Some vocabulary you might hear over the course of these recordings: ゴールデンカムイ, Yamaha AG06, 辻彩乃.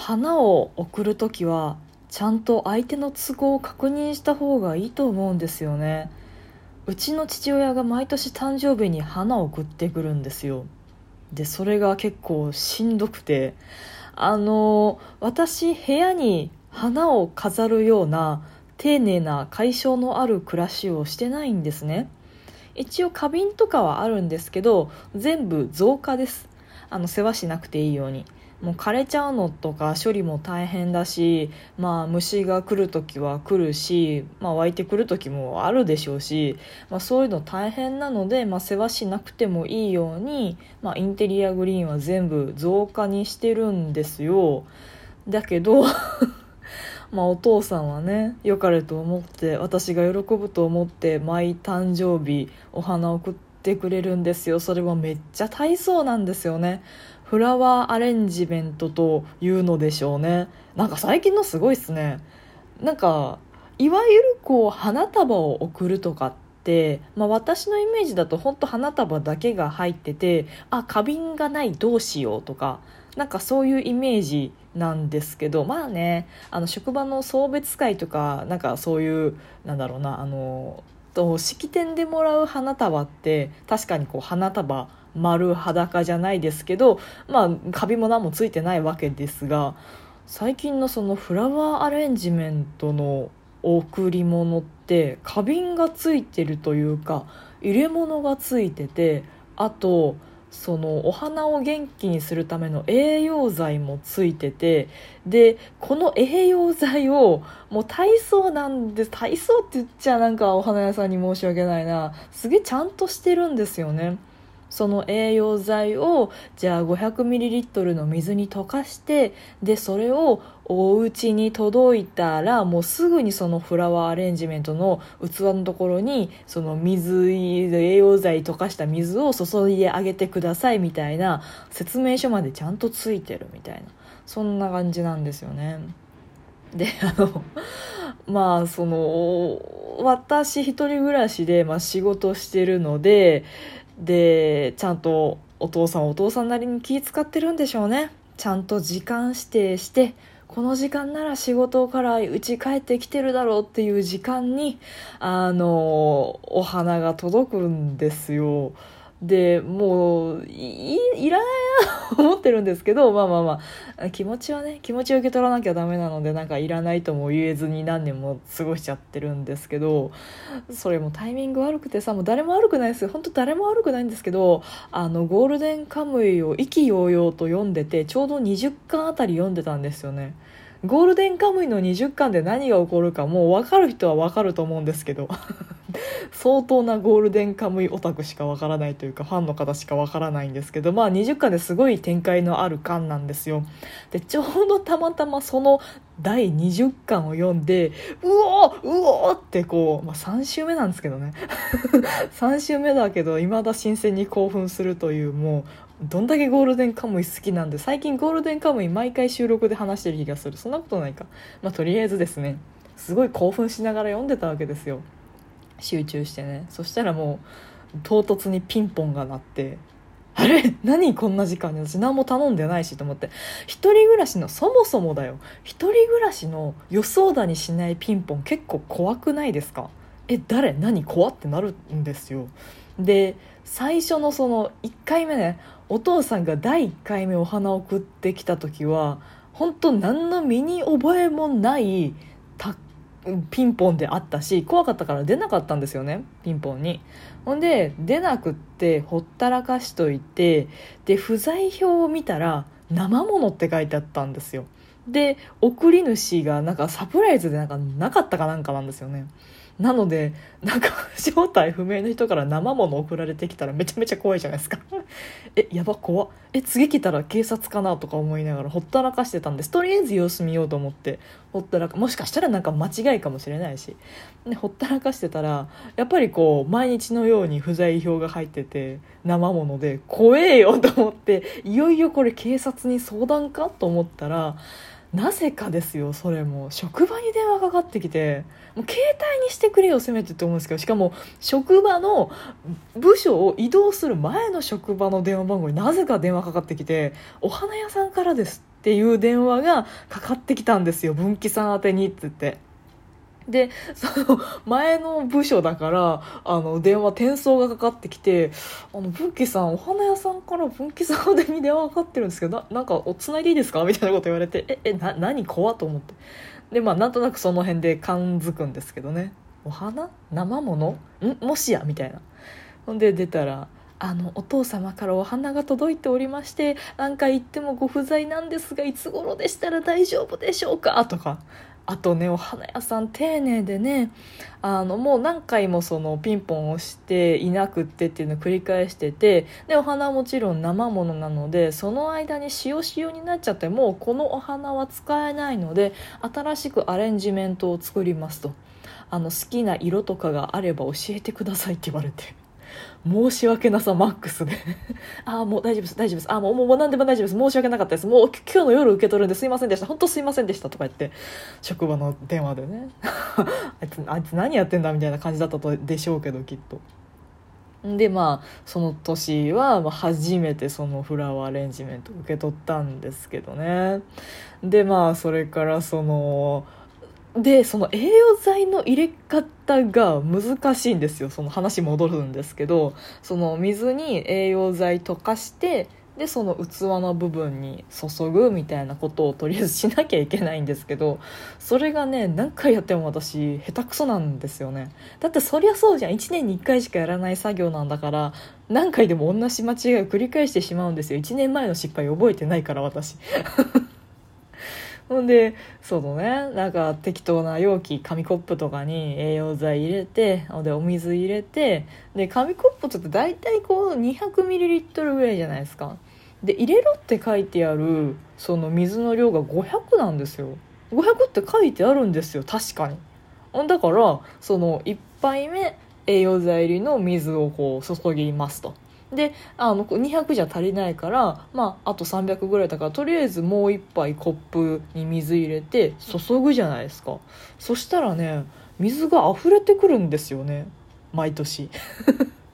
花を贈るときはちゃんと相手の都合を確認した方がいいと思うんですよね。うちの父親が毎年誕生日に花を送ってくるんですよ。でそれが結構しんどくて、私部屋に花を飾るような丁寧な解消のある暮らしをしてないんですね。一応花瓶とかはあるんですけど、全部造花です。世話しなくていいように。もう枯れちゃうのとか処理も大変だし、虫が来るときは来るし、湧いてくるときもあるでしょうし、そういうの大変なので、世話しなくてもいいように、インテリアグリーンは全部造花にしてるんですよ。だけどお父さんはね、良かれと思って、私が喜ぶと思って毎誕生日お花を送ってくれるんですよ。それはめっちゃ大層なんですよね。フラワーアレンジメントというのでしょうね。なんか最近のすごいっすね。なんかいわゆる花束を贈るとかって、私のイメージだと本当花束だけが入ってて、花瓶がないどうしようとか、なんかそういうイメージなんですけど、職場の送別会とか、なんかそういう式典でもらう花束って確かに花束丸裸じゃないですけど、カビも何もついてないわけですが、最近のそのフラワーアレンジメントの贈り物って花瓶がついてるというか、入れ物がついてて、あとそのお花を元気にするための栄養剤もついてて、でこの栄養剤をもう大層なんです。大層って言っちゃなんかお花屋さんに申し訳ないな。すげえちゃんとしてるんですよね。その栄養剤をじゃあ 500ml の水に溶かして、でそれをお家に届いたらもうすぐにそのフラワーアレンジメントの器のところにその栄養剤溶かした水を注いであげてくださいみたいな説明書までちゃんとついてるみたいな、そんな感じなんですよね。でその私一人暮らしで、仕事してるので、ちゃんとお父さんなりに気使ってるんでしょうね。ちゃんと時間指定して、この時間なら仕事から家帰ってきてるだろうっていう時間にお花が届くんですよ。でもう いらないなと思ってるんですけど、気持ちを受け取らなきゃダメなので、なんかいらないとも言えずに何年も過ごしちゃってるんですけど、それもタイミング悪くてさ、もう誰も悪くないですよ。本当誰も悪くないんですけど、ゴールデンカムイを意気揚々と読んでて、ちょうど20巻あたり読んでたんですよね。ゴールデンカムイの20巻で何が起こるかもう分かる人は分かると思うんですけど相当なゴールデンカムイオタクしか分からないというか、ファンの方しか分からないんですけど、20巻ですごい展開のある巻なんですよ。でちょうどたまたまその第20巻を読んで、うおーって3週目なんですけどね3週目だけど未だ新鮮に興奮するという、もうどんだけゴールデンカムイ好きなんで、最近ゴールデンカムイ毎回収録で話してる気がする。そんなことないか。とりあえずですね、すごい興奮しながら読んでたわけですよ。集中してね。そしたらもう唐突にピンポンが鳴って、あれ何こんな時間に、私何も頼んでないしと思って、一人暮らしのそもそもだよ、一人暮らしの予想だにしないピンポン結構怖くないですか？誰何怖ってなるんですよ。で最初のその1回目ね、お父さんが第1回目お花を送ってきた時は本当何の身に覚えもないピンポンであったし、怖かったから出なかったんですよね、ピンポンに。ほんで出なくってほったらかしといて、で不在表を見たら生物って書いてあったんですよ。で送り主がなんかサプライズでなかったかなんかなんですよね。なのでなんか正体不明の人から生物送られてきたらめちゃめちゃ怖いじゃないですかやば怖っ、次来たら警察かなとか思いながらほったらかしてたんです。とりあえず様子見ようと思ってほったらか、もしかしたらなんか間違いかもしれないし、でほったらかしてたらやっぱり毎日のように不在表が入ってて生物で怖えよと思って、いよいよこれ警察に相談かと思ったら、なぜかですよ、それも職場に電話かかってきて、もう携帯にしてくれよせめてって思うんですけど、しかも職場の部署を移動する前の職場の電話番号になぜか電話かかってきて、お花屋さんからですっていう電話がかかってきたんですよ、文紀さん宛てにって言って。でその前の部署だから、電話転送がかかってきて、文紀さん、お花屋さんから文紀さん宛てに電話かかってるんですけど、なんかお繋いでいいですかみたいなこと言われて、何怖っと思って。でまあなんとなくその辺で感づくんですけどね、お花生物んもしやみたいな。ほんで出たら、お父様からお花が届いておりまして、何回言ってもご不在なんですがいつ頃でしたら大丈夫でしょうかとか。あとね、お花屋さん丁寧でね、もう何回もそのピンポンをしていなくってっていうのを繰り返してて、でお花はもちろん生ものなので、その間に塩になっちゃって、もうこのお花は使えないので新しくアレンジメントを作りますと、好きな色とかがあれば教えてくださいって言われて、申し訳なさマックスでもう大丈夫ですもう何でも大丈夫です、申し訳なかったです、もう今日の夜受け取るんですいませんでした、本当すいませんでしたとか言って、職場の電話でねあいつ何やってんだみたいな感じだったでしょうけど、きっと。でまあその年は初めてそのフラワーアレンジメントを受け取ったんですけどね。でまあそれからその栄養剤の入れ方が難しいんですよ。その話戻るんですけど、その水に栄養剤溶かして、でその器の部分に注ぐみたいなことをとりあえずしなきゃいけないんですけど、それがね、何回やっても私下手くそなんですよね。だってそりゃそうじゃん、1年に1回しかやらない作業なんだから、何回でも同じ間違いを繰り返してしまうんですよ。1年前の失敗覚えてないから私ほんでそのね、なんか適当な容器、紙コップとかに栄養剤入れて、でお水入れて、で紙コップって大体こう 200ml ぐらいじゃないですか。で入れろって書いてあるその水の量が500なんですよ。500って書いてあるんですよ、確かに。だからその1杯目栄養剤入りの水をこう注ぎますと。で200じゃ足りないから、まあ、あと300ぐらいだから、とりあえずもう一杯コップに水入れて注ぐじゃないですか。そしたらね、水が溢れてくるんですよね、毎年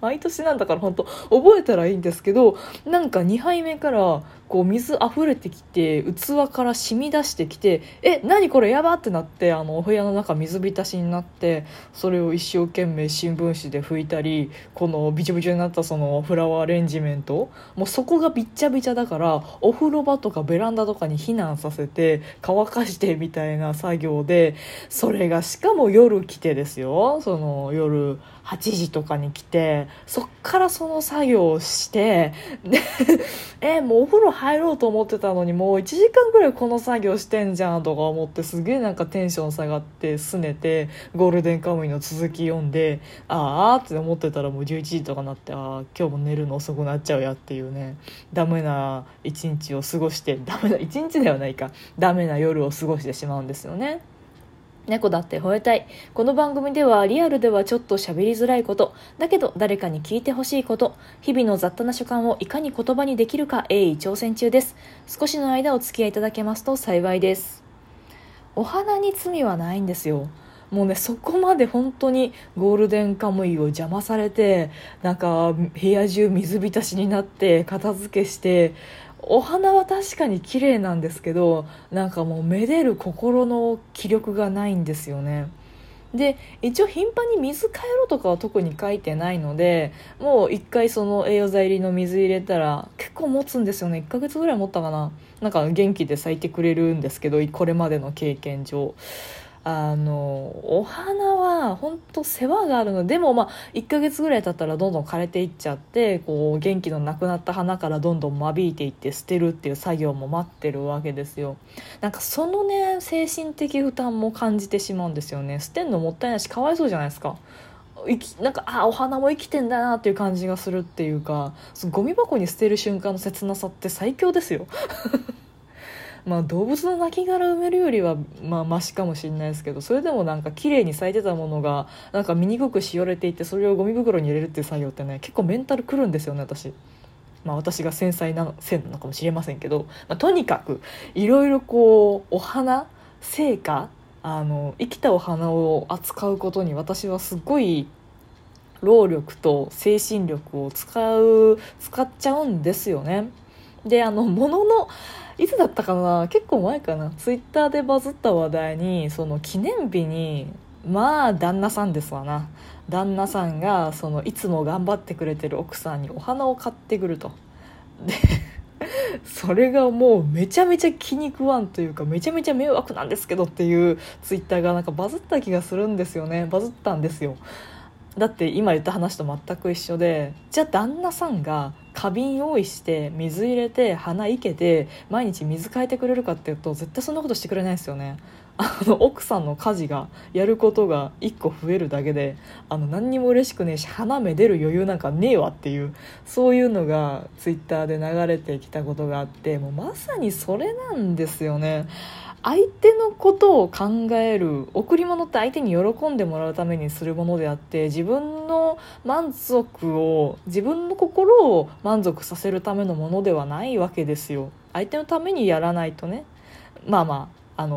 毎年なんだから本当覚えたらいいんですけど、なんか2杯目からこう水溢れてきて、器から染み出してきて、何これやばってなって、お部屋の中水浸しになって、それを一生懸命新聞紙で拭いたり、このびちょびちょになったそのフラワーアレンジメント、もうそこがびっちゃびちゃだから、お風呂場とかベランダとかに避難させて乾かしてみたいな作業で、それがしかも夜来てですよ、その夜8時とかに来て、そっからその作業をしてもうお風呂入ろうと思ってたのに、もう1時間ぐらいこの作業してんじゃんとか思って、すげえなんかテンション下がって拗ねて、ゴールデンカムイの続き読んで、あーって思ってたらもう11時とかなって、今日も寝るの遅くなっちゃうやっていうね、ダメな一日を過ごして、ダメな一日ではないか、ダメな夜を過ごしてしまうんですよね。猫だって吠えたい。この番組ではリアルではちょっと喋りづらいこと、だけど誰かに聞いてほしいこと、日々の雑多な所感をいかに言葉にできるか鋭意挑戦中です。少しの間お付き合いいただけますと幸いです。お花に罪はないんですよ。もうね、そこまで本当にゴールデンカムイを邪魔されて、なんか部屋中水浸しになって片付けして、お花は確かに綺麗なんですけど、なんかもうめでる心の気力がないんですよね。で一応頻繁に水変えろとかは特に書いてないので、もう一回その栄養剤入りの水入れたら結構持つんですよね。1ヶ月ぐらい持ったかな。なんか元気で咲いてくれるんですけど、これまでの経験上お花は本当世話があるので、もまあ1ヶ月ぐらい経ったらどんどん枯れていっちゃって、こう元気のなくなった花からどんどん間引いていって捨てるっていう作業も待ってるわけですよ。なんかそのね、精神的負担も感じてしまうんですよね。捨てんのもったいないし、かわいそうじゃないですか。なんかお花も生きてんだなっていう感じがするっていうか、そのゴミ箱に捨てる瞬間の切なさって最強ですよまあ動物の亡骸埋めるよりはまあマシかもしれないですけど、それでもなんか綺麗に咲いてたものがなんか醜くしおれていて、それをゴミ袋に入れるっていう作業ってね、結構メンタルくるんですよね、私。まあ私が繊細なせいなのかもしれませんけど、とにかくいろいろこうお花、生花、生きたお花を扱うことに私はすごい労力と精神力を使っちゃうんですよね。で、もののいつだったかな、結構前かな、ツイッターでバズった話題に、その記念日に、まあ旦那さんですわな、旦那さんがそのいつも頑張ってくれてる奥さんにお花を買ってくると。でそれがもうめちゃめちゃ気に食わんというか、めちゃめちゃ迷惑なんですけどっていうツイッターがなんかバズった気がするんですよね。バズったんですよ。だって今言った話と全く一緒で、じゃあ旦那さんが花瓶用意して水入れて花生けて毎日水変えてくれるかっていうと、絶対そんなことしてくれないですよね。奥さんの家事がやることが1個増えるだけで、何にも嬉しくねえし、花めでる余裕なんかねえわっていう、そういうのがツイッターで流れてきたことがあって、もうまさにそれなんですよね。相手のことを考える、贈り物って相手に喜んでもらうためにするものであって、自分の満足を、自分の心を満足させるためのものではないわけですよ。相手のためにやらないとね。まあまあ、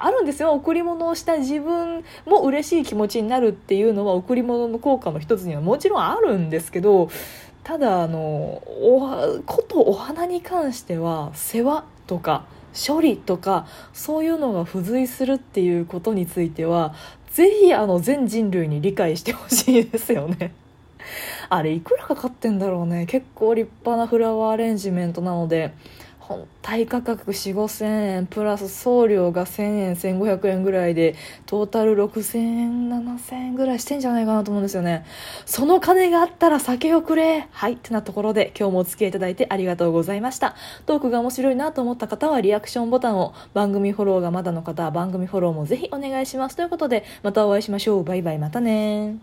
あるんですよ、贈り物をした自分も嬉しい気持ちになるっていうのは贈り物の効果の一つにはもちろんあるんですけど、ただお花に関しては世話とか処理とかそういうのが付随するっていうことについては、ぜひ全人類に理解してほしいですよね。あれいくらかかってんだろうね。結構立派なフラワーアレンジメントなので、本体価格 4,000〜5,000円プラス送料が 1,000円 1,500 円ぐらいで、トータル 6,000 円 7,000 円ぐらいしてんじゃないかなと思うんですよね。その金があったら酒をくれ、はいってなところで、今日もお付き合いいただいてありがとうございました。トークが面白いなと思った方はリアクションボタンを、番組フォローがまだの方は番組フォローもぜひお願いします。ということでまたお会いしましょう。バイバイ、またね。